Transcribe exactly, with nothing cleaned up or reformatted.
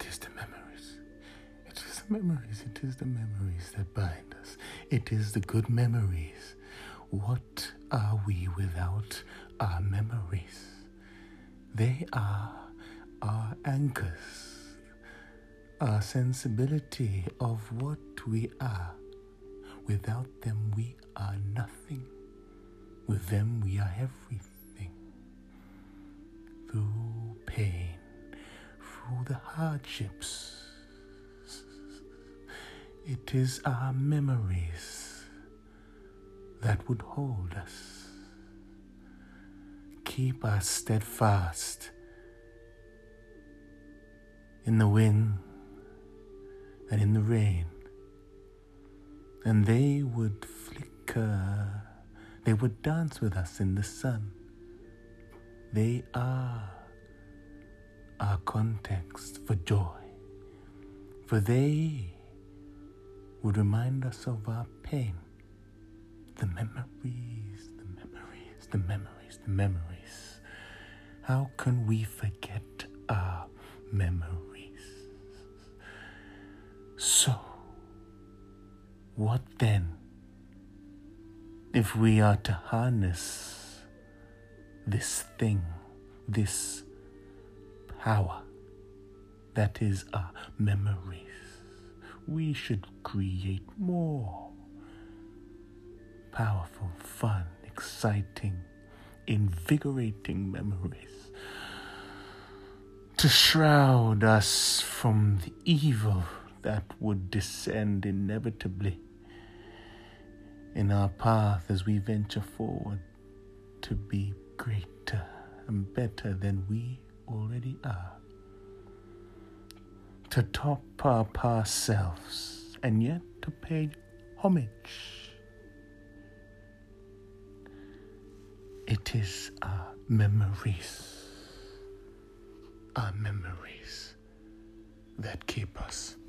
It is the memories. It is the memories. It is the memories that bind us. It is the good memories. What are we without our memories? They are our anchors, our sensibility of what we are. Without them, we are nothing. With them, we are everything. Through pain, through the hardships, it is our memories that would hold us, keep us steadfast in the wind and in the rain. And they would flicker, they would dance with us in the sun. They are our context for joy, for they would remind us of our pain. The memories, the memories, the memories, the memories. How can we forget our memories? So, what then, if we are to harness this thing, this power that is our memories? We should create more powerful, fun, exciting, invigorating memories to shroud us from the evil that would descend inevitably in our path as we venture forward to be greater and better than we already are, to top our past selves and yet to pay homage. It is our memories, our memories that keep us.